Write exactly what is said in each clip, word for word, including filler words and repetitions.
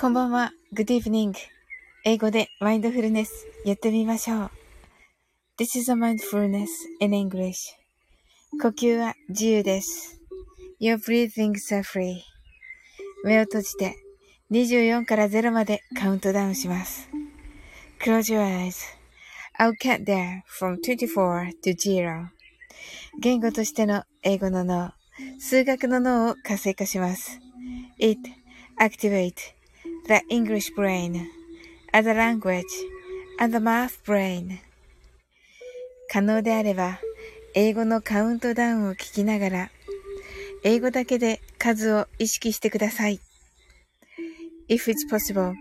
こんばんは。Good evening. 英語で Mindfulness やってみましょう。This is a mindfulness in English. 呼吸は自由です。Your breathings are free. 目を閉じてにじゅうよんからゼロまでカウントダウンします。Close your eyes. I'll count there from twenty-four to zero. 言語としての英語の脳、数学の脳を活性化します。It activates.The English brain, other language, and the math brain. 可能であれば、英語のカウントダウンを聞きながら、英語だけで数を意識してください。If it's possible,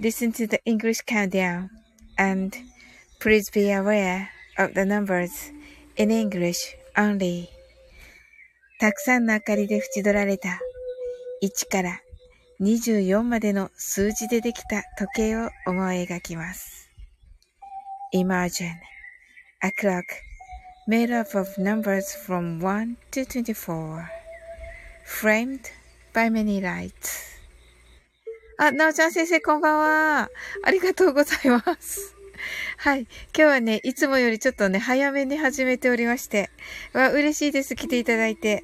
listen to the English countdown, and please be aware of the numbers in English only. たくさんの明かりで縁取られた、いちからにじゅうよんまでの数字でできた時計を思い描きます。Imagine a clock made up of numbers from one to twenty-four, framed by many lights. あ、なおちゃん先生こんばんは。ありがとうございます。はい、今日はね、いつもよりちょっとね、早めに始めておりまして、わ、嬉しいです。来ていただいて。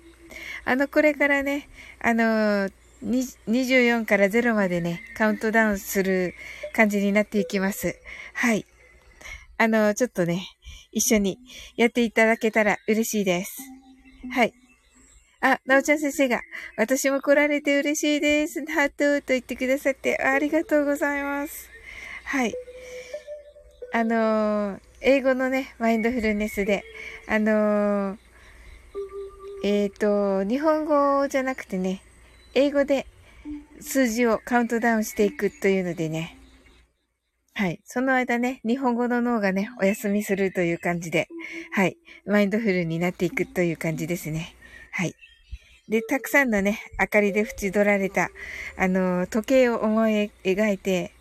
あの、これからね、あのー、にじゅうよんからゼロまでね、カウントダウンする感じになっていきます。はい。あの、ちょっとね、一緒にやっていただけたら嬉しいです。はい。あ、なおちゃん先生が、私も来られて嬉しいです。ハートと言ってくださって、ありがとうございます。はい。あの、英語のね、マインドフルネスで、あの、えっと、日本語じゃなくてね、英語で数字をカウントダウンしていくというのでね。はい。その間ね、日本語の脳がね、お休みするという感じで、はい。マインドフルになっていくという感じですね。はい。で、たくさんのね、明かりで縁取られた、あのー、時計を思い描いて、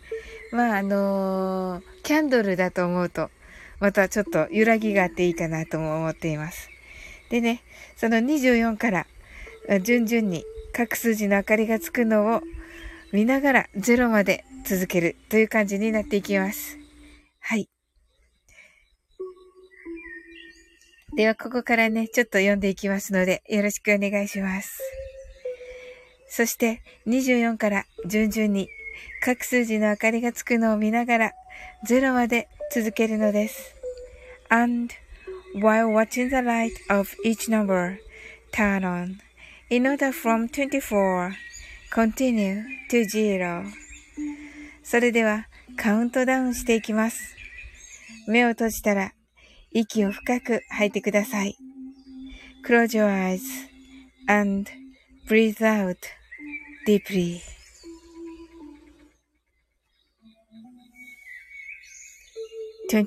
まあ、あのー、キャンドルだと思うと、またちょっと揺らぎがあっていいかなとも思っています。でね、そのにじゅうよんから順々に、各数字の明かりがつくのを見ながらゼロまで続けるという感じになっていきます。はい。ではここからね、ちょっと読んでいきますのでよろしくお願いします。そしてにじゅうよんから順々に各数字の明かりがつくのを見ながらゼロまで続けるのです。And while watching the light of each number turn on,In order from twenty-four, continue to zero. それではカウントダウンしていきます。目を閉じたら息を深く吐いてください。Close your eyes and breathe out deeply. に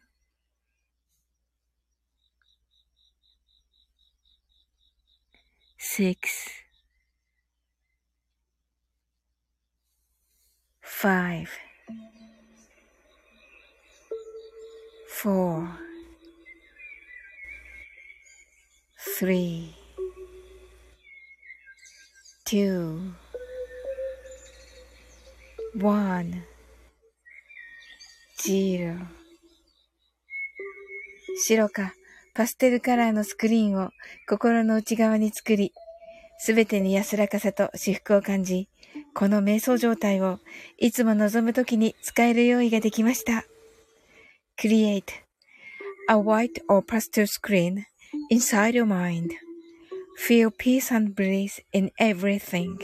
six, five, four, three, two, one, zero。白かパステルカラーのスクリーンを心の内側に作り、すべてに安らかさと至福を感じ、この瞑想状態をいつも望むときに使える用意ができました。Create a white or pastel screen inside your mind. Feel peace and bliss in everything.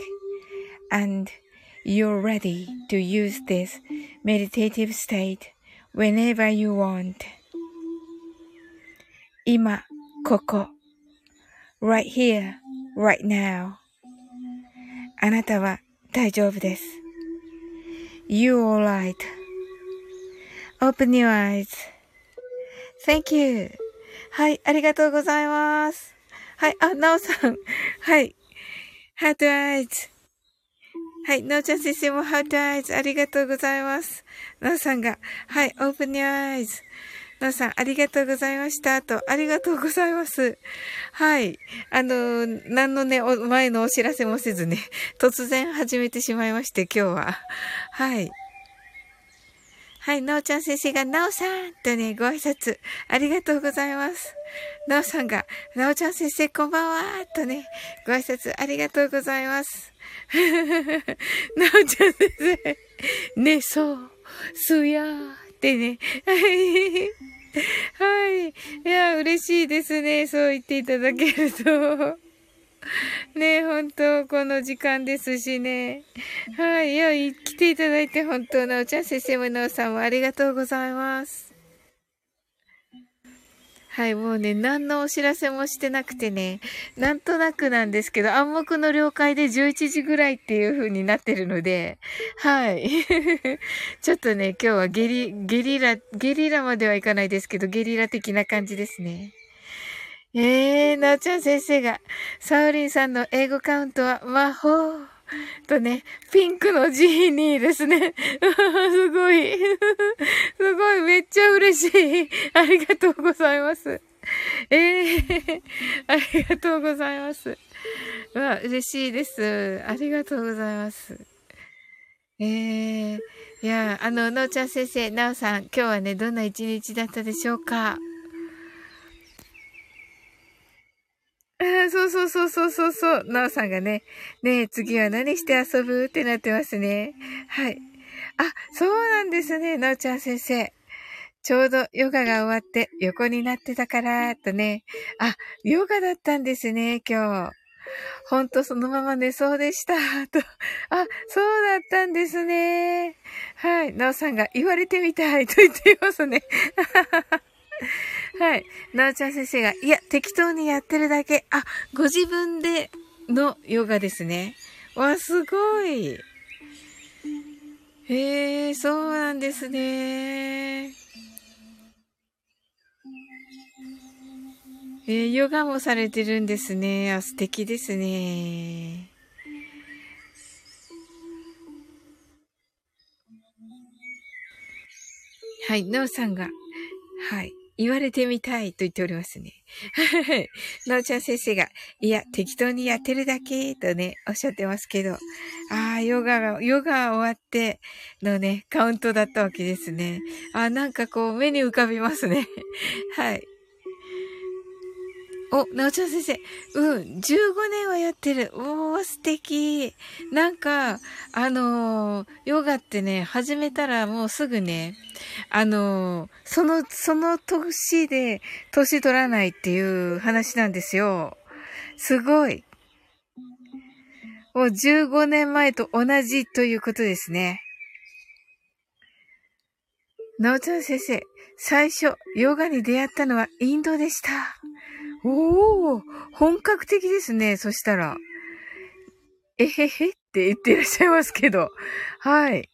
And you're ready to use this meditative state whenever you want.今、ここ。right here, right now. あなたは大丈夫です。You're alright. Open your eyes. Thank you. はい、ありがとうございます。はい、あ、なおさん。はい。How to eyes. はい、なおちゃん先生も How to eyes ありがとうございます。なおさんが、はい、Open your eyes.なおさん、ありがとうございました。と、ありがとうございます。はい。あのー、何のね、前のお知らせもせずね、突然始めてしまいまして、今日は。はい。はい、なおちゃん先生が、なおさんとね、ご挨拶、ありがとうございます。なおさんが、なおちゃん先生、こんばんはとね、ご挨拶、ありがとうございます。なおちゃん先生、ね、そう、すやー。ってね。はい。はい。いや、嬉しいですね。そう言っていただけると。ね、本当この時間ですしね。はい。いや、来ていただいて本当、なおちゃん先生もなおさんもありがとうございます。はい、もうね、何のお知らせもしてなくてね、なんとなくなんですけど、暗黙の了解でじゅういちじぐらいっていう風になってるので、はい。ちょっとね、今日はゲリ、ゲリラ、ゲリラまではいかないですけど、ゲリラ的な感じですね。えー、なおちゃん先生が、サオリンさんの英語カウントは魔法とね、ピンクのジーニーですね。すごい。すごい。めっちゃ嬉しい。ありがとうございます。ええー、ありがとうございます。うわ、嬉しいです。ありがとうございます。ええー、いや、あの、なおちゃん先生、なおさん、今日はね、どんな一日だったでしょうか。そうそうそうそうそうそう。なおさんがね、ねえ、次は何して遊ぶってなってますね。はい。あ、そうなんですね、なおちゃん先生。ちょうどヨガが終わって横になってたから、とね。あ、ヨガだったんですね、今日。ほんとそのまま寝そうでした、と。あ、そうだったんですね。はい。なおさんが言われてみたいと言っていますね。はい。なおちゃん先生が、いや、適当にやってるだけ。あ、ご自分でのヨガですね。わ、すごい。へえ、そうなんですね。えー、ヨガもされてるんですね。あ、素敵ですね。はい。なおさんが、はい。言われてみたいと言っておりますね。はい。なおちゃん先生が、いや、適当にやってるだけとね、おっしゃってますけど、ああ、ヨガが、ヨガ終わってのね、カウントだったわけですね。あ、なんかこう、目に浮かびますね。はい。お、なおちゃん先生、うん、じゅうごねんはやってる。おー、素敵。なんか、あのー、ヨガってね、始めたらもうすぐね、あのー、その、その年で、年取らないっていう話なんですよ。すごい。もうじゅうごねんまえと同じということですね。なおちゃん先生、最初、ヨガに出会ったのはインドでした。おー、本格的ですね。そしたら。えへへって言っていらっしゃいますけど。はい。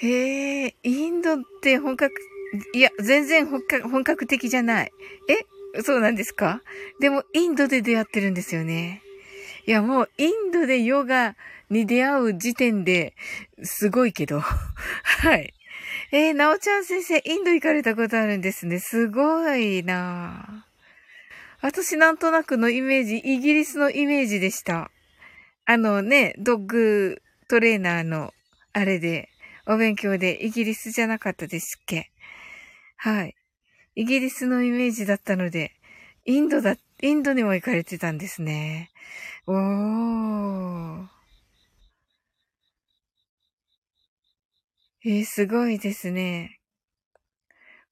へえ、インドって本格、いや、全然本格、本格的じゃない。え？そうなんですか？でも、インドで出会ってるんですよね。いや、もう、インドでヨガに出会う時点で、すごいけど。はい。えー、なおちゃん先生、インド行かれたことあるんですね。すごいなぁ。私、なんとなくのイメージ、イギリスのイメージでした。あのね、ドッグトレーナーの、あれで、お勉強で、イギリスじゃなかったですっけ。はい。イギリスのイメージだったので、インドだ、インドにも行かれてたんですね。おー。えー、すごいですね。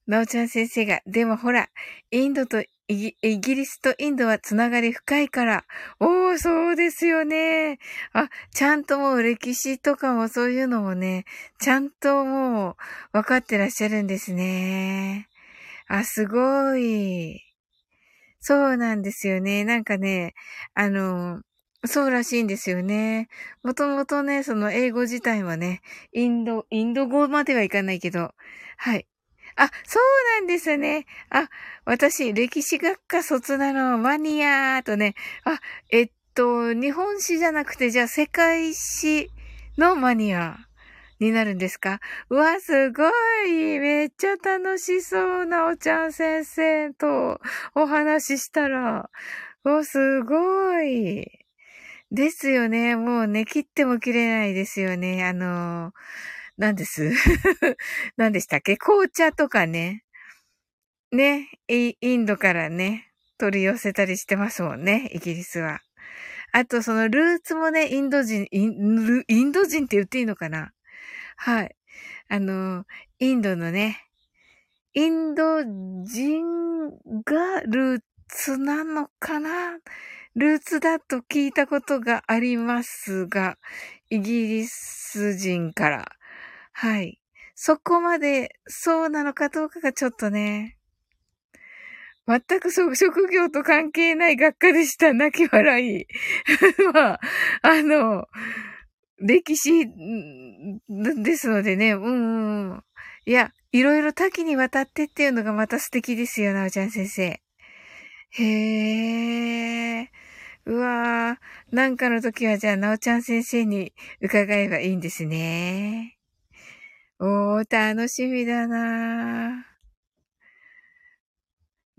なおちゃん先生が、でもほら、インドとイギ、イギリスとインドはつながり深いから。おー、そうですよね。あ、ちゃんともう歴史とかもそういうのもね、ちゃんともう分かってらっしゃるんですね。あ、すごい。そうなんですよね。なんかね、あの、そうらしいんですよね。もともとね、その英語自体はね、インド、インド語まではいかないけど、はい。あ、そうなんですね。あ、私、歴史学科卒なの、マニアーとね、あ、えっと、日本史じゃなくて、じゃあ世界史のマニアになるんですか？うわ、すごい。めっちゃ楽しそうなおちゃん先生とお話ししたら、お、すごい。ですよね。もうね、切っても切れないですよね。あのー、何です何でしたっけ、紅茶とかね。ね、インドからね、取り寄せたりしてますもんね、イギリスは。あと、そのルーツもね、インド人、イン、インド人って言っていいのかな？はい。あの、インドのね、インド人がルーツなのかな？ルーツだと聞いたことがありますが、イギリス人から。はい。そこまでそうなのかどうかがちょっとね、全く職業と関係ない学科でした。泣き笑い。まあ、あの、歴史ですのでね、うんうん。いや、いろいろ多岐にわたってっていうのがまた素敵ですよ、なおちゃん先生。へー。うわー。なんかの時はじゃあ、なおちゃん先生に伺えばいいんですね。おー、楽しみだなー。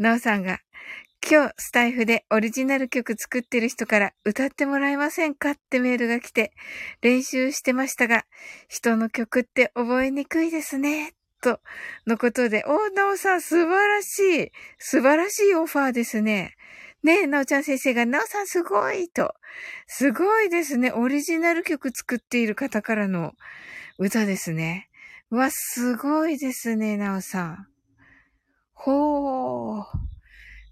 なおさんが、今日スタイフでオリジナル曲作ってる人から歌ってもらえませんかってメールが来て練習してましたが、人の曲って覚えにくいですね、とのことで、お、なおさん素晴らしい、素晴らしいオファーですね。ねえ、なおちゃん先生が、なおさんすごいと。すごいですね。オリジナル曲作っている方からの歌ですね。うわ、すごいですね、なおさん。ほー。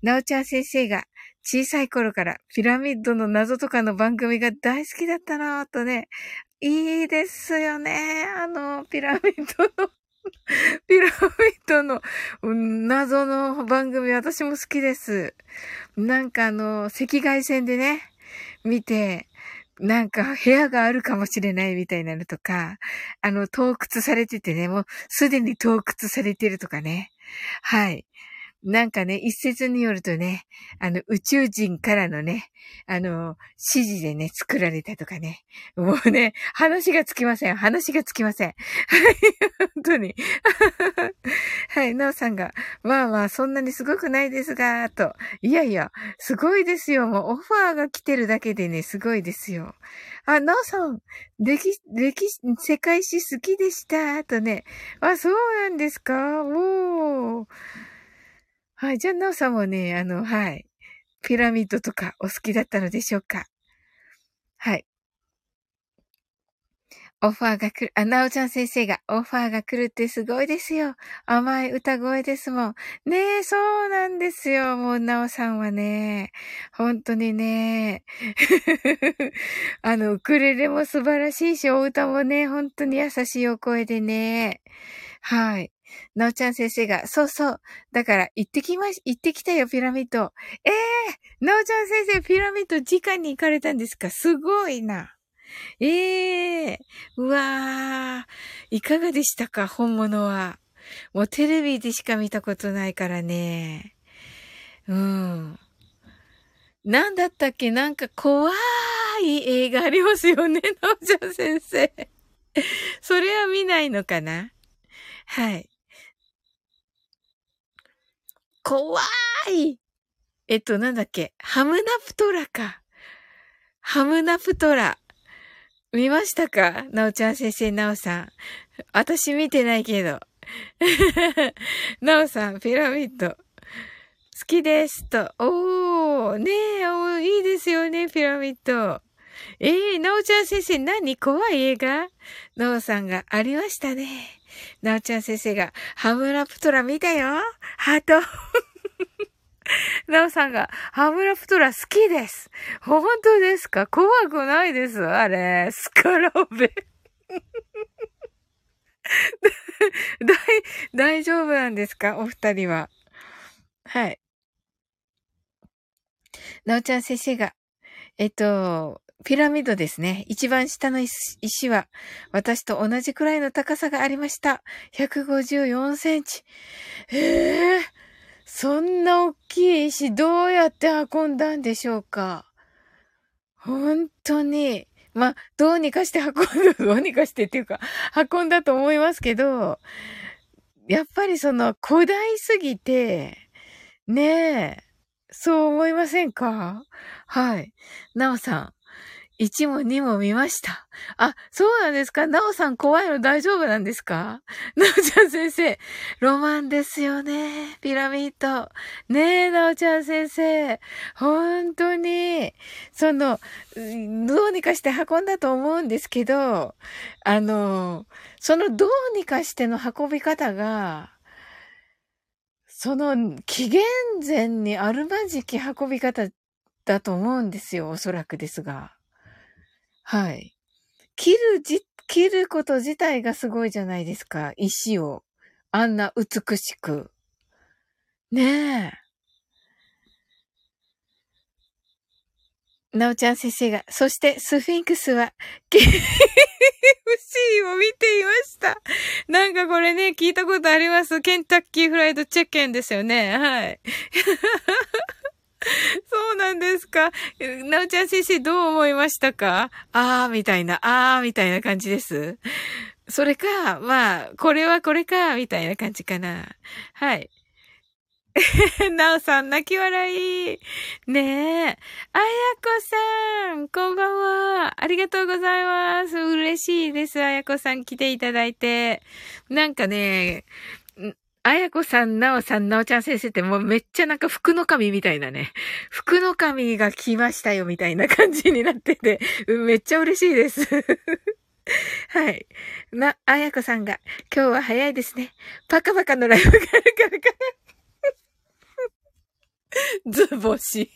なおちゃん先生が、小さい頃からピラミッドの謎とかの番組が大好きだったなぁとね、いいですよね。あの、ピラミッドの、ピラミッドの謎の番組、私も好きです。なんかあの、赤外線でね、見て、なんか部屋があるかもしれないみたいなのとか、あの、盗掘されててね、もうすでに盗掘されてるとかね。はい。なんかね、一説によるとね、あの、宇宙人からのね、あの、指示でね、作られたとかね。もうね、話がつきません。話がつきません。はい、本当に。はい、なおさんが、まあまあ、そんなにすごくないですが、と。いやいや、すごいですよ。もう、オファーが来てるだけでね、すごいですよ。あ、なおさん、歴史、歴史、世界史好きでした、とね。あ、そうなんですか？おー。はい。じゃあ、なおさんもね、あの、はい。ピラミッドとかお好きだったのでしょうか？はい。オファーが来る。あ、なおちゃん先生が、オファーが来るってすごいですよ。甘い歌声ですもん。ねえ、そうなんですよ。もう、なおさんはね、本当にね、あの、ウクレレも素晴らしいし、お歌もね、本当に優しいお声でね、はい。なおちゃん先生が、そうそう。だから、行ってきまし、行ってきたよ、ピラミッド。ええー、なおちゃん先生、ピラミッド、直に行かれたんですか？すごいな。ええー、うわー、いかがでしたか、本物は。もうテレビでしか見たことないからね。うん。なんだったっけ、なんか怖い映画ありますよね、なおちゃん先生。それは見ないのかな？はい。怖い。えっと、なんだっけ、ハムナプトラか。ハムナプトラ。見ましたか？なおちゃん先生、なおさん。私見てないけど。なおさん、ピラミッド。好きですと。おー、ねえ、おー、いいですよね、ピラミッド。えー、なおちゃん先生、何？怖い映画？なおさんがありましたね。なおちゃん先生が、ハムナプトラ見たよ。ハート。なおさんが、ハムナプトラ好きです。本当ですか？怖くないです。あれ、スカラベ。大、大丈夫なんですか？お二人は。はい。なおちゃん先生が、えっと、ピラミッドですね。一番下の石は、私と同じくらいの高さがありました。ひゃくごじゅうよんセンチ。ええー、そんな大きい石、どうやって運んだんでしょうか？本当に。まあ、どうにかして運んだ、どうにかしてっていうか、運んだと思いますけど、やっぱりその、古代すぎて、ねえ、そう思いませんか？はい。なおさん。いちもにも見ました。あ、そうなんですか？なおさん怖いの大丈夫なんですか？なおちゃん先生、ロマンですよね。ピラミッド。ねえ、なおちゃん先生。本当に、その、どうにかして運んだと思うんですけど、あの、そのどうにかしての運び方が、その紀元前にあるまじき運び方だと思うんですよ。おそらくですが。はい。切るじ、切ること自体がすごいじゃないですか。石を。あんな美しく。ねえ。なおちゃん先生が、そしてスフィンクスは、ケーエフシー を見ていました。なんかこれね、聞いたことあります。ケンタッキーフライドチキンですよね。はい。そうなんですか。なおちゃん先生どう思いましたか？あーみたいな、あーみたいな感じです。それか、まあ、これはこれか、みたいな感じかな。はい。なおさん泣き笑い。ねえ。あやこさん、こんばんは。ありがとうございます。嬉しいです。あやこさん来ていただいて。なんかね、あやこさん、なおさん、なおちゃん先生ってもうめっちゃなんか福の神みたいなね。福の神が来ましたよみたいな感じになってて、めっちゃ嬉しいです。はい。な、あやこさんが、今日は早いですね。パカパカのライブがあるからかな。図星。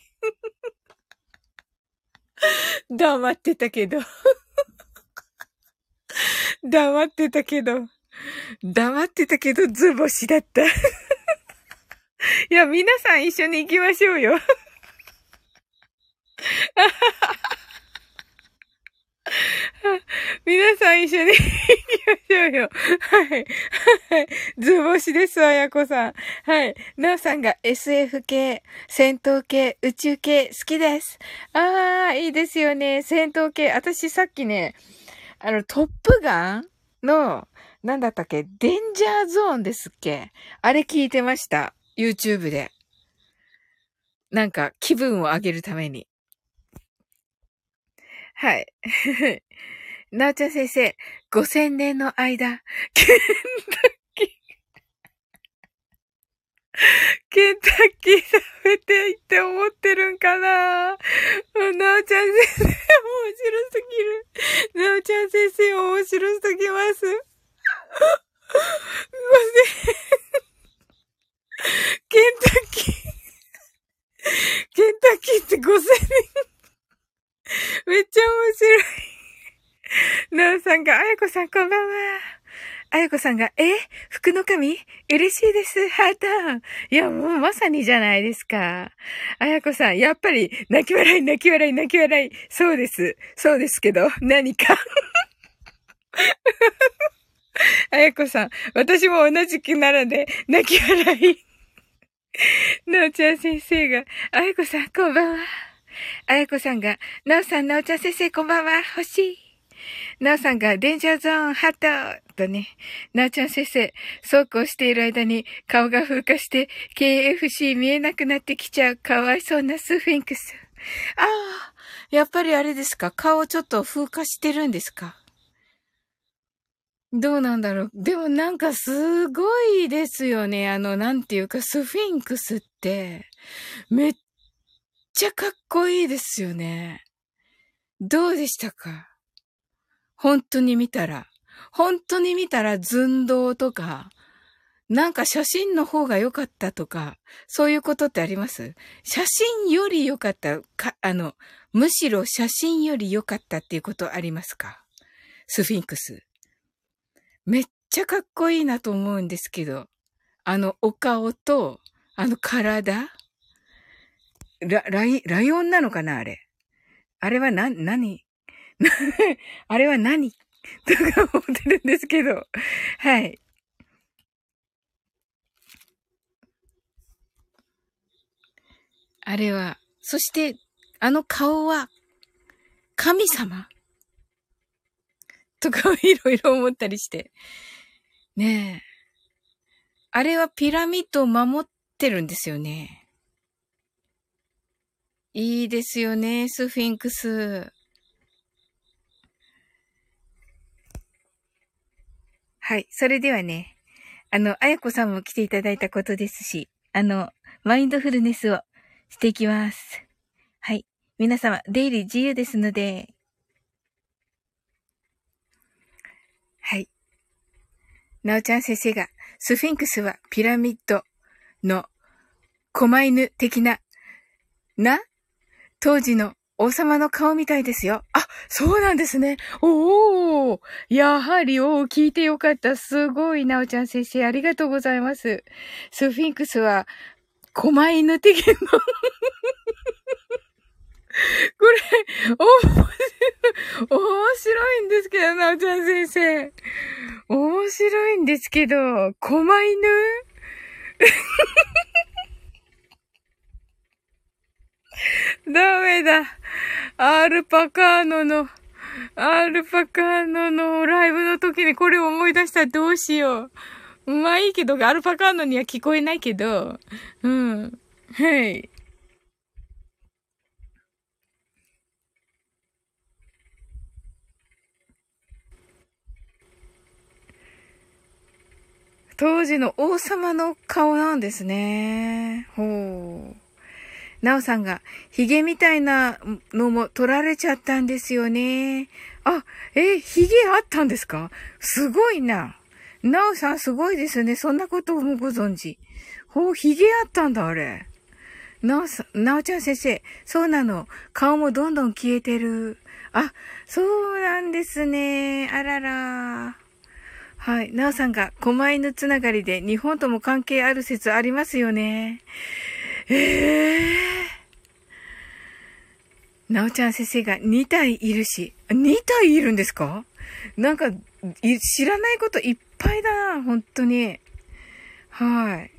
黙ってたけど。黙ってたけど。黙ってたけど、図星だった。いや、皆さん一緒に行きましょうよ。皆さん一緒に行きましょうよ。はい。はい。図星です、あやこさん。はい。なおさんが エスエフ 系、戦闘系、宇宙系、好きです。あー、いいですよね。戦闘系。私さっきね、あの、トップガンの、なんだったっけ？デンジャーゾーンですっけ？あれ聞いてました。YouTube で。なんか、気分を上げるために。はい。なおちゃん先生、ごせんねんの間、ケンタッキー、ケンタッキー食べていって思ってるんかな？なおちゃん先生、面白すぎる。なおちゃん先生、面白すぎます。ケンタッキーケンタッキーってごせんえんめっちゃ面白い。なおさんがあやこさんこんばんは。あやこさんが、え服の神嬉しいです。ハート。いや、もうまさにじゃないですか。あやこさん、やっぱり、泣き笑い、泣き笑い、泣き笑い。そうです。そうですけど、何か。あやこさん、私も同じくならで、泣き笑い。なおちゃん先生が、あやこさん、こんばんは。あやこさんが、なおさん、なおちゃん先生、こんばんは。欲しい。なおさんが、デンジャーゾーン、ハートとね。なおちゃん先生、そうこうしている間に顔が風化して ケーエフシー 見えなくなってきちゃうかわいそうなスフィンクス。ああ、やっぱりあれですか、顔ちょっと風化してるんですか？どうなんだろう。でもなんかすごいですよね。あの、なんていうか、スフィンクスって、めっちゃかっこいいですよね。どうでしたか？本当に見たら、本当に見たら寸胴とか、なんか写真の方が良かったとか、そういうことってあります？写真より良かったか、あの、むしろ写真より良かったっていうことありますか？スフィンクス。めっちゃかっこいいなと思うんですけど、あの、お顔と、あの、体？ラ、ライ、ライオンなのかなあれ。あれはな、何あれは何とか思ってるんですけど。はい。あれは、そして、あの顔は、神様とかをいろいろ思ったりして。ねえ。あれはピラミッドを守ってるんですよね。いいですよね、スフィンクス。はい。それではね、あの、あやこさんも来ていただいたことですし、あの、マインドフルネスをしていきます。はい。皆様、出入り自由ですので。はい。なおちゃん先生が、スフィンクスはピラミッドの狛犬的な、な、当時の王様の顔みたいですよ。あ、そうなんですね。おー、やはり、おー、聞いてよかった。すごい、なおちゃん先生、ありがとうございます。スフィンクスは、狛犬的な。これ、面白い、面白いんですけど、なおちゃん先生。面白いんですけど、狛犬ダメだ。アルパカーノの、アルパカーノのライブの時にこれを思い出したらどうしよう。まあいいけど、アルパカーノには聞こえないけど。うん。はい。当時の王様の顔なんですね。ほう。なおさんが、ヒゲみたいなのも取られちゃったんですよね。あ、え、ヒゲあったんですか？すごいな。なおさんすごいですね。そんなこともご存知。ほう、ヒゲあったんだ、あれ。なおさん、なおちゃん先生、そうなの。顔もどんどん消えてる。あ、そうなんですね。あらら。はい。なおさんが、狛犬つながりで日本とも関係ある説ありますよね。ええー。なおちゃん先生がに体いるし、に体いるんですか？なんか、知らないこといっぱいだな、本当に。はい。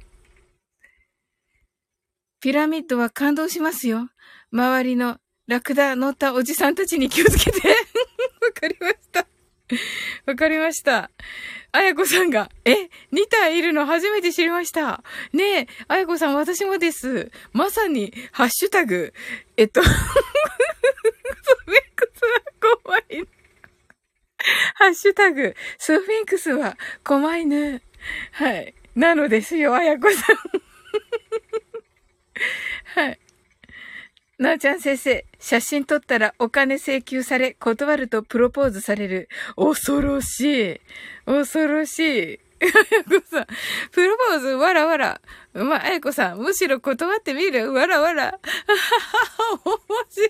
ピラミッドは感動しますよ。周りのラクダ乗ったおじさんたちに気をつけて。わかりました。わかりました。あやこさんが、え、に体いるの初めて知りました。ねえ、あやこさん、私もです。まさに、ハッシュタグ、えっと、スフィンクスは狛犬。ハッシュタグ、スフィンクスは狛犬。はい。なのですよ、あやこさん。はい。なおちゃん先生、写真撮ったらお金請求され、断るとプロポーズされる。恐ろしい。恐ろしい。あやこさん、プロポーズ、わらわら。まあ、あやこさん、むしろ断ってみる。わらわら。面白す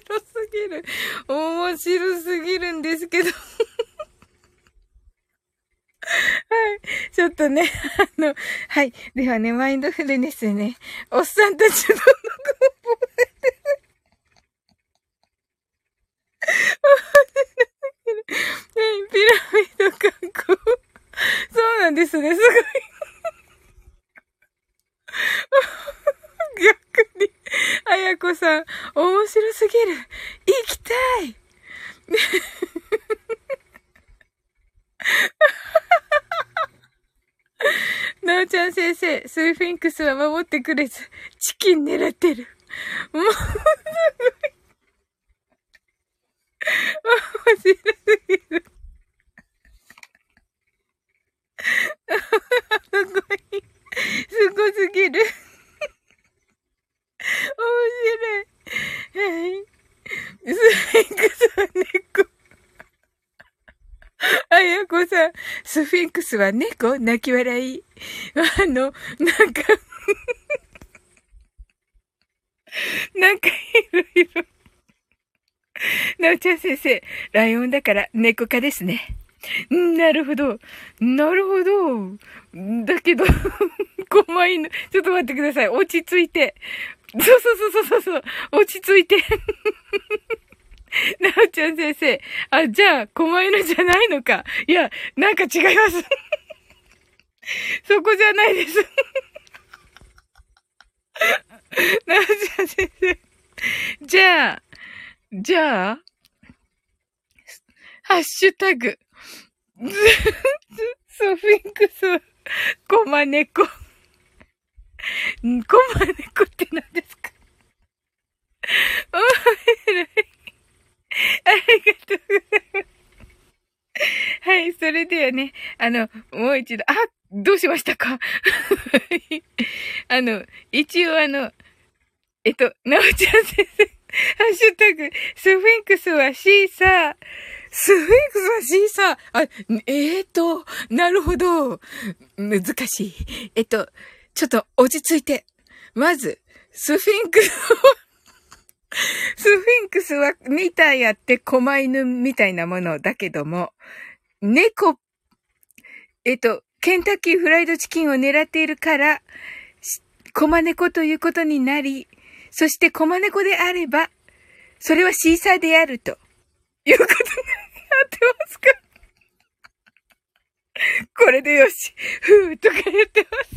ぎる。面白すぎるんですけどはい。ちょっとね、あの、はい。ではね、マインドフルネスね、おっさんたちののこぼれてる。ピラミッド観光。そうなんですね、すごい。逆に、あやこさん、面白すぎる。行きたい。なおちゃん先生、スフィンクスは守ってくれず、チキン狙ってる。もう、すごい。面白すぎる。すごい。すごすぎる。面白い。はい。スフィンクスは猫。あやこさん、スフィンクスは猫泣き笑い。あの、なんか、なんかいろいろ。なおちゃん先生、ライオンだから猫科ですね。なるほど。なるほど。だけど、狛犬。ちょっと待ってください。落ち着いて。そうそうそうそうそう。落ち着いて。なおちゃん先生。あ、じゃあ、狛犬じゃないのか。いや、なんか違います。そこじゃないです。なおちゃん先生。じゃあ、じゃあ、ハッシュタグ、スフィンクス、コマネコ。コマネコって何ですか？おもろい。ありがとうございます。はい、それではね、あの、もう一度、あ、どうしましたか？あの、一応あの、えっと、なおちゃん先生。ハッシュタグ、スフィンクスはシーサー。スフィンクスはシーサー。あ、えーと、なるほど。難しい。えっと、ちょっと落ち着いて。まず、スフィンクスは、スフィンクスはに体あって、狛犬みたいなものだけども、猫、えっと、ケンタッキーフライドチキンを狙っているから、狛猫ということになり、そして、コマネコであれば、それはシーサーであると。いうことになってますか？これでよし、ふーとか言ってます。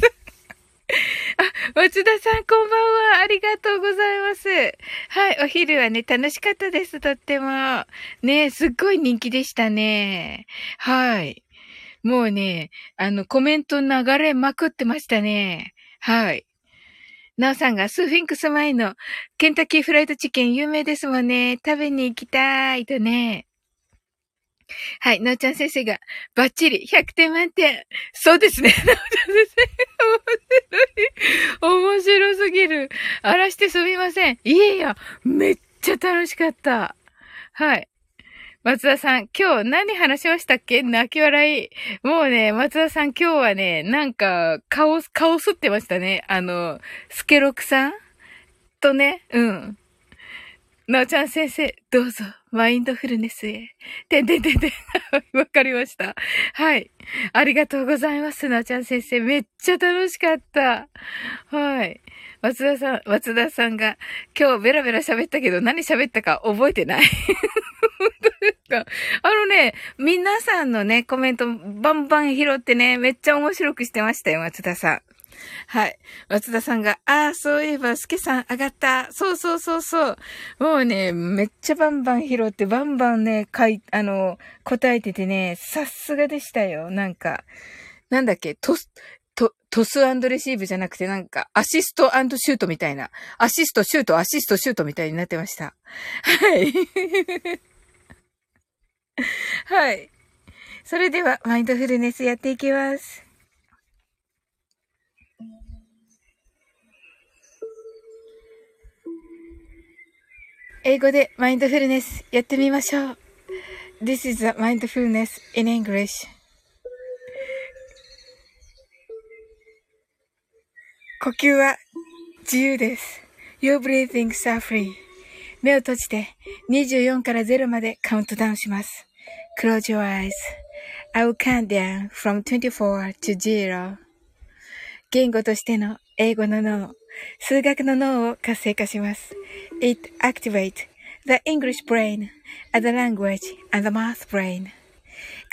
あ、松田さんこんばんは。ありがとうございます。はい、お昼はね、楽しかったです。とっても。ね、すっごい人気でしたね。はい。もうね、あの、コメント流れまくってましたね。はい。なおさんがスフィンクス前のケンタッキーフライドチキン有名ですもんね。食べに行きたいとね。はい。なおちゃん先生がバッチリひゃくてん満点。そうですね。なおちゃん先生。面白い。面白すぎる。荒らしてすみません。いえいや、めっちゃ楽しかった。はい。松田さん、今日何話しましたっけ？泣き笑い。もうね、松田さん今日はね、なんか、顔、顔すってましたね。あの、スケロクさんとね、うん。なおちゃん先生、どうぞ、マインドフルネスへ。てんてんてんてん。わかりました。はい。ありがとうございます、なおちゃん先生。めっちゃ楽しかった。はい。松田さん、松田さんが、今日ベラベラ喋ったけど、何喋ったか覚えてない。本当ですか？あのね、皆さんのね、コメントバンバン拾ってね、めっちゃ面白くしてましたよ、松田さん。はい。松田さんが、ああ、そういえば、すけさん上がった。そうそうそうそう。もうね、めっちゃバンバン拾って、バンバンね、かい、あの、答えててね、さすがでしたよ。なんか、なんだっけ、トス、ト、トス&レシーブじゃなくて、なんか、アシスト&シュートみたいな。アシスト、シュート、アシスト、シュートみたいになってました。はい。はい。それでは、マインドフルネスやっていきます。英語でマインドフルネスやってみましょう。This is the mindfulness in English. 呼吸は自由です。Your breathings are free.目を閉じてにじゅうよんからゼロまでカウントダウンします。Close your eyes. I will count down from twenty-four to zero. 言語としての英語の脳、数学の脳を活性化します。It activates the English brain as a language and the math brain.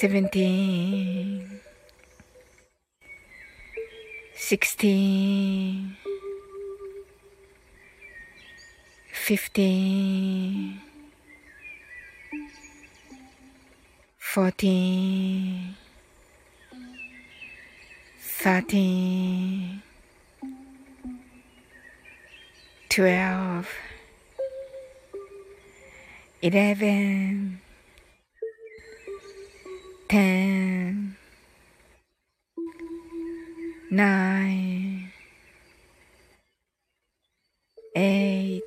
seventeen, sixteen, fifteen,Fourteen, thirteen, twelve, eleven, ten, nine, eight,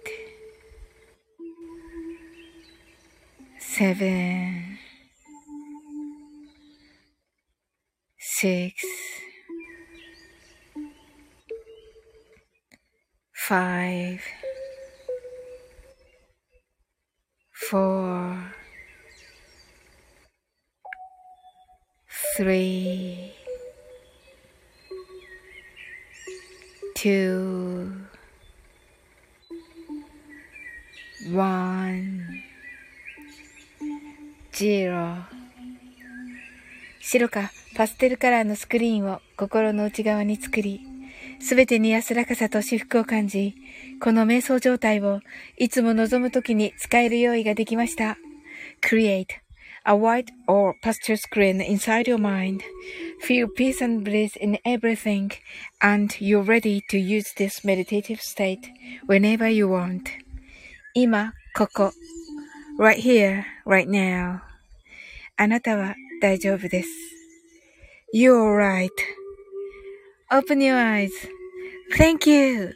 seven,Six, five, four, three, two, one, zero.白かパステルカラーのスクリーンを心の内側に作り、すべてに安らかさと至福を感じ、この瞑想状態をいつも望むときに使える用意ができました。Create a white or pastel screen inside your mind. Feel peace and bliss in everything, and you're ready to use this meditative state whenever you want. 今、ここ。Right here, right now. あなたは大丈夫です。You're right. Open your eyes. Thank you.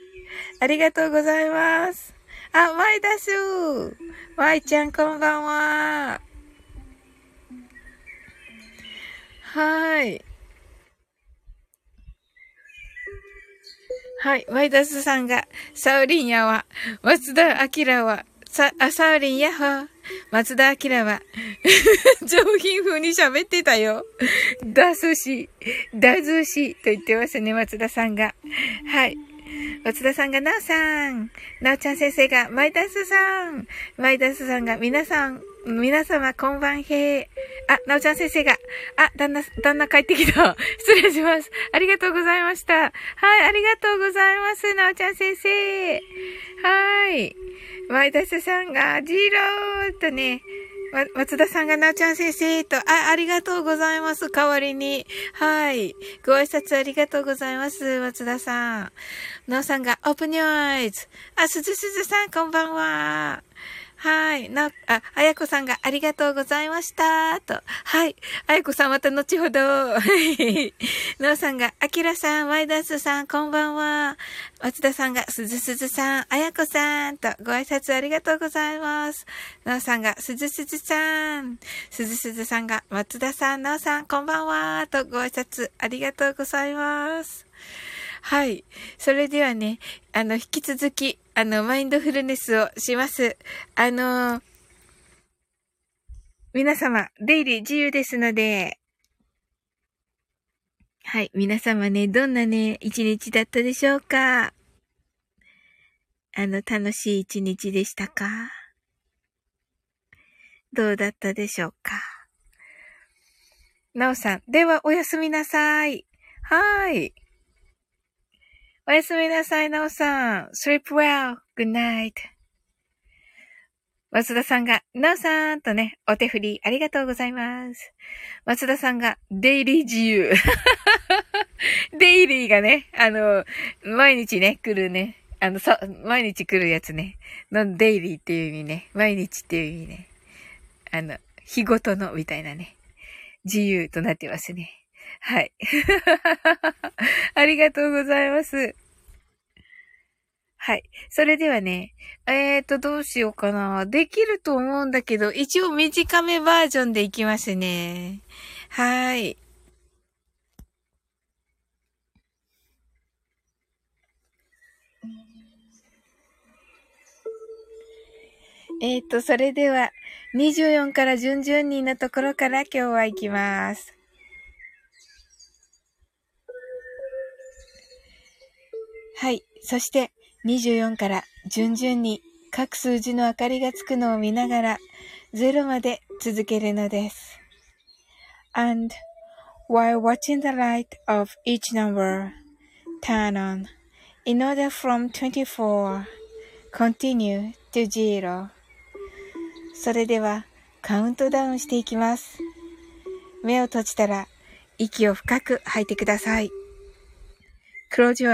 ありがとうございます。あ、マイダッシュ。マイちゃんこんばんは。はい。はい、マイダッシュさんが、サウリンやわ。松田明は、さ、あ、サウリンやは。松田明は上品風に喋ってたよ。だすし、だずしと言ってますね、松田さんが。はい。松田さんがなおさん。なおちゃん先生がマイダスさん。マイダスさんが皆さん、皆様こんばんへ。あ、なおちゃん先生が、あ、旦那、旦那帰ってきた。失礼します。ありがとうございました。はい、ありがとうございます、なおちゃん先生。はい。マイダスさんが、ジローとね、ま、松田さんがなおちゃん先生と、あ、ありがとうございます。代わりに。はい。ご挨拶ありがとうございます、松田さん。なおさんが、オープンユアイズ。あ、すずすずさん、こんばんは。はい。な、あ、あやこさんがありがとうございました。と。はい。あやこさんまた後ほど。なおさんが、あきらさん、ワイダースさん、こんばんは。松田さんが、すずすずさん、あやこさん。と、ご挨拶ありがとうございます。なおさんが、すずすずさん。すずすずさんが、松田さん、なおさん、こんばんは。と、ご挨拶ありがとうございます。はい。それではね、あの、引き続き、あの、マインドフルネスをします。あのー、皆様、出入り自由ですので、はい、皆様ね、どんなね、一日だったでしょうか？あの、楽しい一日でしたか？どうだったでしょうか？なおさん、では、おやすみなさい。はーい。おやすみなさい、なおさん。sleep well. good night. 松田さんが、なおさんとね、お手振りありがとうございます。松田さんが、デイリー自由。デイリーがね、あの、毎日ね、来るね、あの、さ、毎日来るやつね、のデイリーっていう意味ね、毎日っていう意味ね、あの、日ごとのみたいなね、自由となってますね。はい。ありがとうございます。はい。それではね、えーと、どうしようかな。できると思うんだけど、一応短めバージョンでいきますね。はい。えーと、それでは、にじゅうよんから順々にのところから今日は行きます。はい。そして、にじゅうよんから順々に各数字の明かりがつくのを見ながら、ゼロまで続けるのです。And, while watching the light of each number, turn on, in order from twenty-four, continue to zero. それでは、カウントダウンしていきます。目を閉じたら、息を深く吐いてください。Close your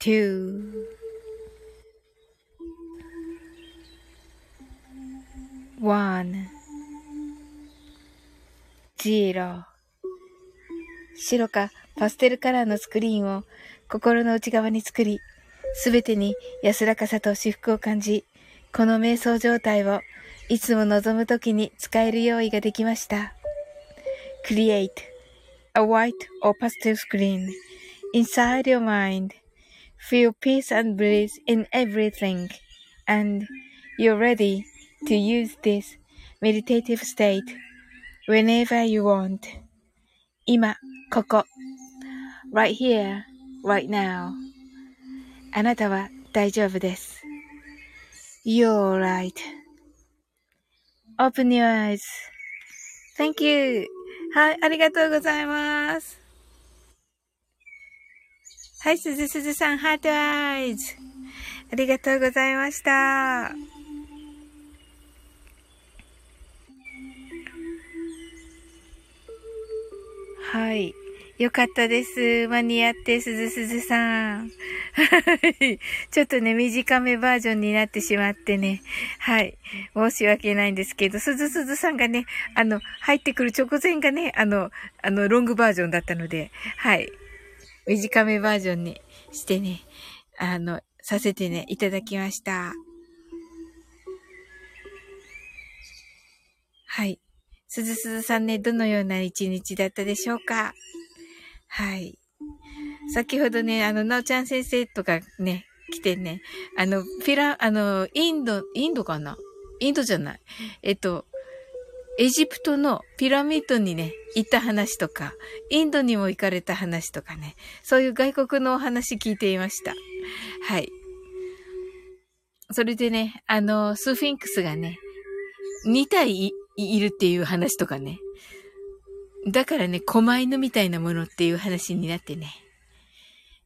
two,One, zero 白かパステルカラーのスクリーンを心の内側に作り、すべてに安らかさと至福を感じ、この瞑想状態をいつも望むときに使える用意ができました。Create a white opacity screen inside your mind. Feel peace and bliss in everything, and you're ready to use this meditative state whenever you want. 今ここ right here, right now. あなたは大丈夫です。You're right. Open your eyes. Thank you. はい、ありがとうございます。はい、すずすずさん、ハートアイズ。ありがとうございました。はい。よかったです。間に合って、すずすずさん。はい。ちょっとね、短めバージョンになってしまってね。はい。申し訳ないんですけど、すずすずさんがね、あの、入ってくる直前がね、あの、あの、ロングバージョンだったので、はい。短めバージョンにしてね、あの、させてね、いただきました。はい。すずすずさんね、どのような一日だったでしょうか？はい。先ほどね、あの、なおちゃん先生とかね、来てね、あの、フィラ、あの、インド、インドかな？インドじゃない。えっと、エジプトのピラミッドにね、行った話とか、インドにも行かれた話とかね、そういう外国のお話聞いていました。はい。それでね、あの、スフィンクスがね、に体 い, いるっていう話とかね、だからね、狛犬みたいなものっていう話になってね。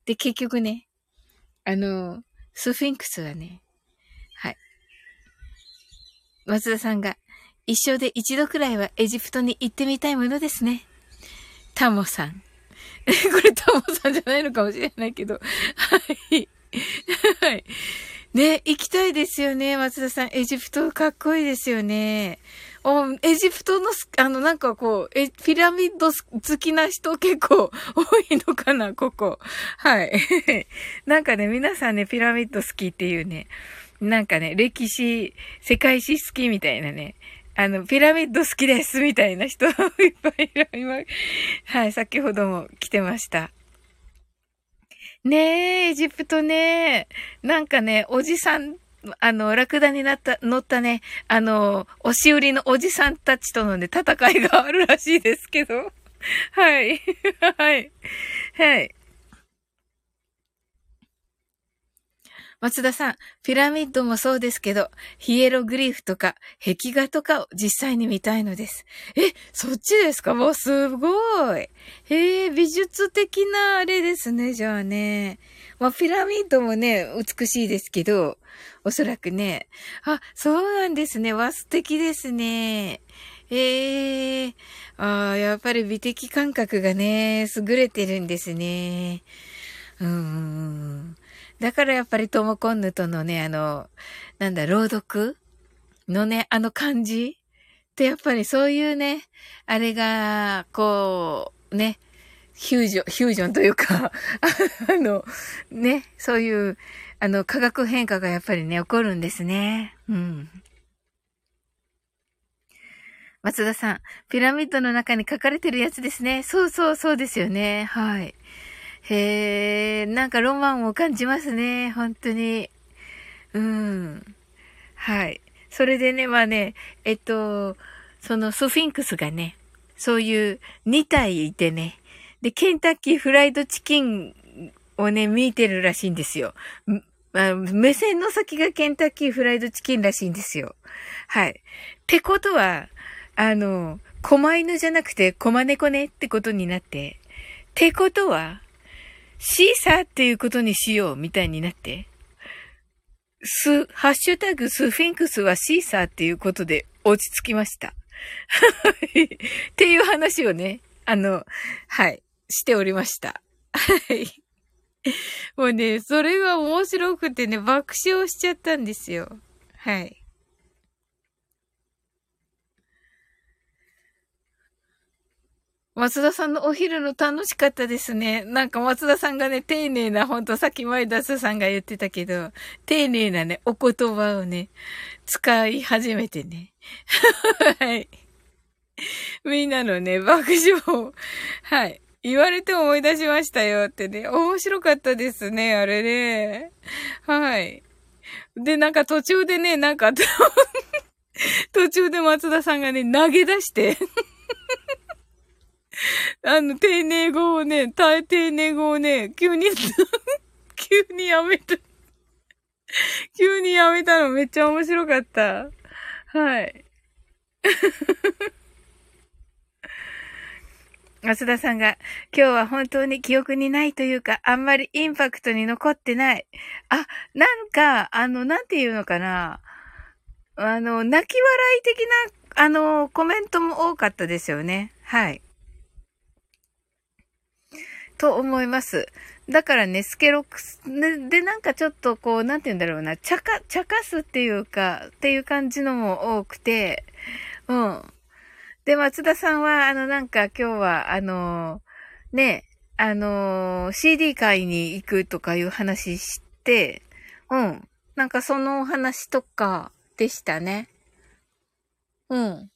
で、結局ね、あの、スフィンクスはね、はい。松田さんが、一生で一度くらいはエジプトに行ってみたいものですね。タモさん。これタモさんじゃないのかもしれないけど。はい。はい。ね、行きたいですよね、松田さん。エジプトかっこいいですよね。おエジプトの、あの、なんかこう、ピラミッド好きな人結構多いのかな、ここ。はい。なんかね、皆さんね、ピラミッド好きっていうね、なんかね、歴史、世界史好きみたいなね。あの、ピラミッド好きですみたいな人いっぱいいます。はい、先ほども来てました。ねえ、エジプトね。なんかね、おじさん、あの、ラクダになった、乗ったね、あの、押し売りのおじさんたちとのね、戦いがあるらしいですけど。はい。はい。はい。松田さん、ピラミッドもそうですけど、ヒエログリフとか壁画とかを実際に見たいのです。え、そっちですか？もうすごい。へえ、美術的なあれですね、じゃあね。まあ、ピラミッドもね、美しいですけど、おそらくね。あ、そうなんですね。わ、素敵ですね。ええ、あ、やっぱり美的感覚がね、優れてるんですね。うーん。だからやっぱりトモコンヌとのね、あの、なんだ、朗読のね、あの感じってやっぱりそういうね、あれが、こう、ね、フュージョン、フュージョンというか、あの、ね、そういう、あの、化学変化がやっぱりね、起こるんですね。うん。松田さん、ピラミッドの中に書かれてるやつですね。そうそうそうですよね。はい。へえ、なんかロマンを感じますね、本当に。うん。はい。それでね、まあね、えっと、そのスフィンクスがね、そういうに体いてね、で、ケンタッキーフライドチキンをね、見てるらしいんですよ。目線の先がケンタッキーフライドチキンらしいんですよ。はい。ってことは、あの、狛犬じゃなくて狛猫ねってことになって、ってことは、シーサーっていうことにしようみたいになって、す、ハッシュタグスフィンクスはシーサーっていうことで落ち着きました。っていう話をね、あの、はい、しておりました。はい。もうね、それが面白くてね、爆笑しちゃったんですよ。はい。松田さんのお昼の楽しかったですね。なんか松田さんがね、丁寧な、ほんとさっき前田さんが言ってたけど、丁寧なね、お言葉をね、使い始めてね。はい。みんなのね、爆笑を、はい。言われて思い出しましたよってね。面白かったですね、あれね。はい。で、なんか途中でね、なんか、途中で松田さんがね、投げ出して、あの、丁寧語をね、大丁寧語をね、急に、急にやめた。急にやめたのめっちゃ面白かった。はい。松田さんが、今日は本当に記憶にないというか、あんまりインパクトに残ってない。あ、なんか、あの、なんていうのかな。あの、泣き笑い的な、あの、コメントも多かったですよね。はい。と思います。だからね、スケロックス、ね、で、なんかちょっとこう、なんていうんだろうな、茶化、茶化すっていうか、っていう感じのも多くて、うん。で、松田さんは、あの、なんか今日は、あのー、ね、あのー、シーディー 会に行くとかいう話して、うん。なんかそのお話とかでしたね。うん。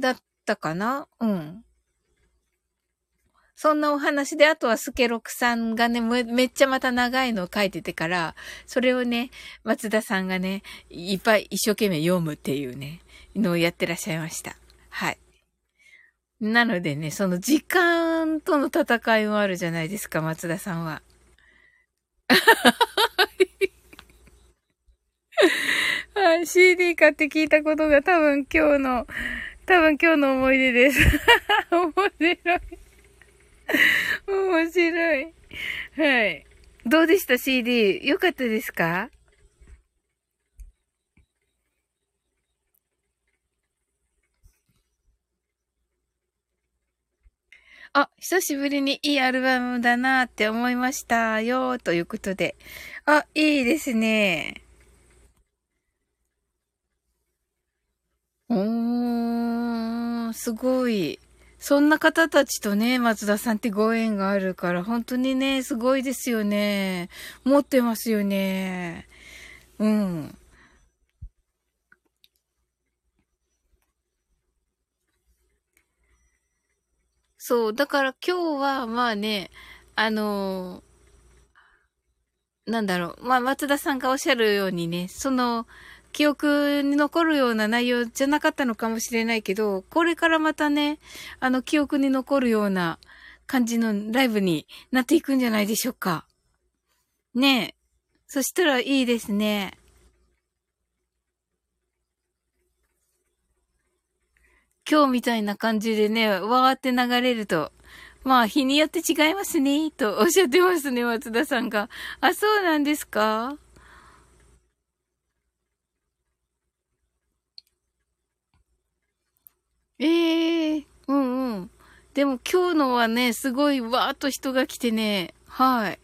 だったかな？うん。そんなお話で、あとはスケロクさんがね、め、めっちゃまた長いのを書いててから、それをね、松田さんがね、いっぱい一生懸命読むっていうね、のをやってらっしゃいました。はい。なのでね、その時間との戦いもあるじゃないですか、松田さんは。はい、シーディー 買って聞いたことが多分今日の、多分今日の思い出です。面白い。面白い。はい。どうでした シーディー？ 良かったですか？あ、久しぶりにいいアルバムだなって思いましたよ、ということで。あ、いいですね。おー、すごい。そんな方たちとね、松田さんってご縁があるから、本当にね、すごいですよね。持ってますよね。うん。そう、だから今日は、まあね、あのー、なんだろう、まあ松田さんがおっしゃるようにね、その、記憶に残るような内容じゃなかったのかもしれないけど、これからまたね、あの、記憶に残るような感じのライブになっていくんじゃないでしょうか。ねえ。そしたらいいですね。今日みたいな感じでね、わーって流れると、まあ、日によって違いますね、とおっしゃってますね、松田さんが。あ、そうなんですか？ええー、うんうん。でも今日のはね、すごいわーっと人が来てね、はい。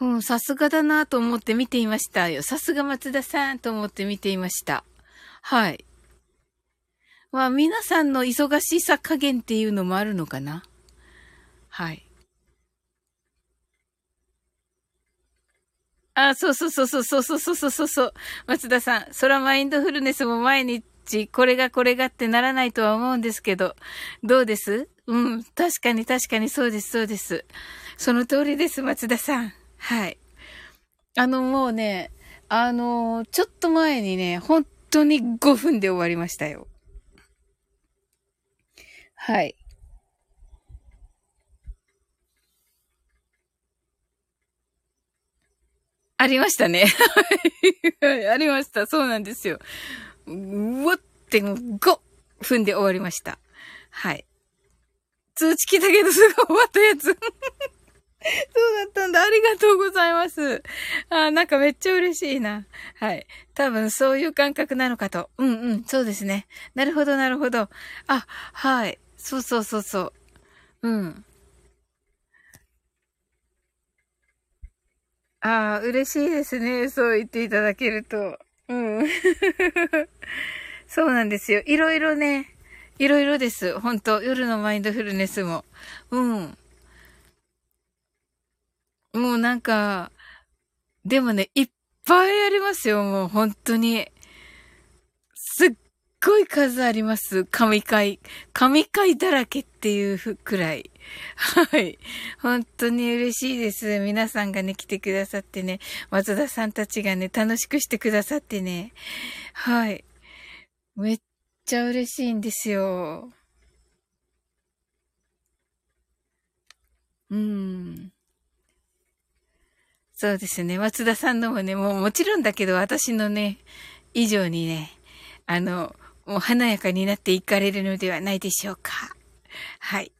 うん、さすがだなと思って見ていましたよ。さすが松田さんと思って見ていました。はい。まあ皆さんの忙しさ加減っていうのもあるのかな。はい。あ、そうそうそうそうそうそうそうそうそう。松田さん、そらマインドフルネスも毎日、これがこれがってならないとは思うんですけど、どうです？うん、確かに確かにそうですそうです。その通りです、松田さん。はい。あの、もうね、あの、ちょっと前にね、本当にごふんで終わりましたよ。はい。ありましたね。ありました。そうなんですよ。うわってもうごふんで終わりました。はい。通知来たけどすぐ終わったやつ。そうだったんだ。ありがとうございます。あ、なんかめっちゃ嬉しいな。はい。多分そういう感覚なのかと。うんうん。そうですね。なるほどなるほど。あ、はい。そうそうそうそう。うん。ああ、嬉しいですね。そう言っていただけると。うん。そうなんですよ。いろいろね。いろいろです。ほんと。夜のマインドフルネスも。うん。もうなんか、でもね、一ぱいありますよ、もう本当に。すっごい数あります。神回。神回だらけっていうくらい。はい。本当に嬉しいです。皆さんがね、来てくださってね。松田さんたちがね、楽しくしてくださってね。はい。めっちゃ嬉しいんですよ。うん。そうですね。松田さんのもね、もうもちろんだけど、私のね、以上にね、あの、もう華やかになっていかれるのではないでしょうか。はい。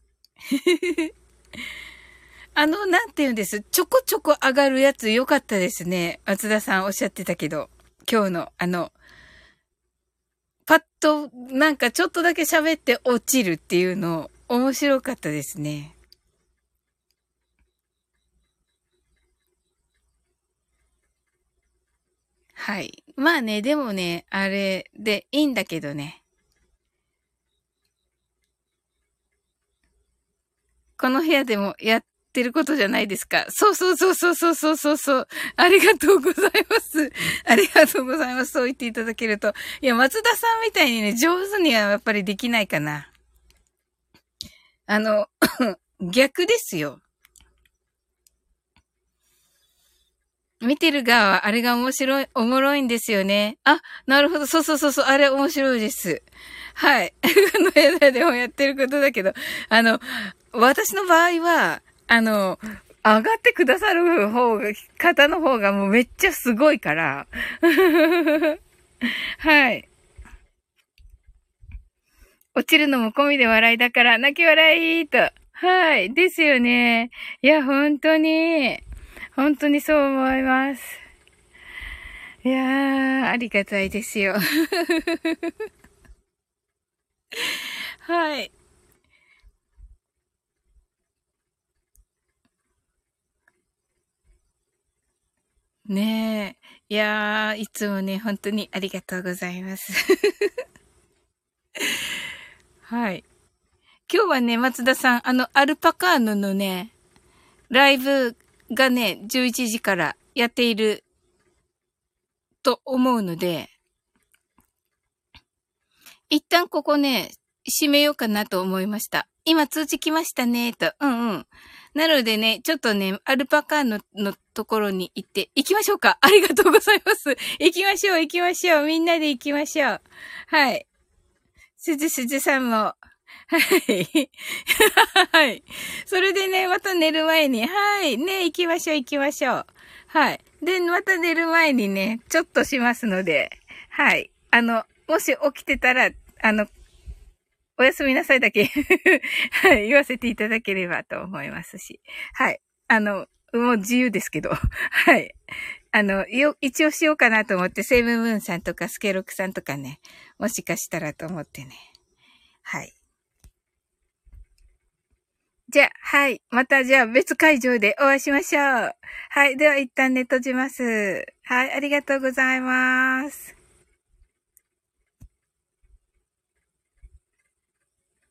あの、なんて言うんです。ちょこちょこ上がるやつ良かったですね。松田さんおっしゃってたけど、今日の、あの、パッと、なんかちょっとだけ喋って落ちるっていうの、面白かったですね。はい。まあね、でもね、あれでいいんだけどね。この部屋でもやってることじゃないですか。そうそうそうそうそうそうそう。ありがとうございます。ありがとうございます。そう言っていただけると。いや、松田さんみたいにね、上手にはやっぱりできないかな。あの、逆ですよ。見てる側はあれが面白い、おもろいんですよね。あ、なるほど。そうそうそうそう。あれ面白いです。はい。あの、やだでもやってることだけど、あの、私の場合は、あの、上がってくださる方が、方の方がもうめっちゃすごいから。はい。落ちるのも込みで笑いだから、泣き笑いと。はい。ですよね。いや、本当に。本当にそう思います。いやー、ありがたいですよ。はい。ねえ。いやー、いつもね、本当にありがとうございます。はい。今日はね、松田さん、あの、アルパカーノのね、ライブ、がね、じゅういちじからやっていると思うので、一旦ここね、閉めようかなと思いました。今通知来ましたね、と。うんうん。なのでね、ちょっとね、アルパカの、のところに行って、行きましょうか。ありがとうございます。行きましょう、行きましょう。みんなで行きましょう。はい。すずすずさんも。はい。はい。それでね、また寝る前に、はい。ね、行きましょう、行きましょう。はい。で、また寝る前にね、ちょっとしますので、はい。あの、もし起きてたら、あの、おやすみなさいだけ、はい、言わせていただければと思いますし、はい。あの、もう自由ですけど、はい。あの、よ、一応しようかなと思って、セイムムーンさんとか、スケロクさんとかね、もしかしたらと思ってね、はい。じゃあ、はい。また、じゃあ、別会場でお会いしましょう。はい。では、一旦ね、閉じます。はい。ありがとうございます。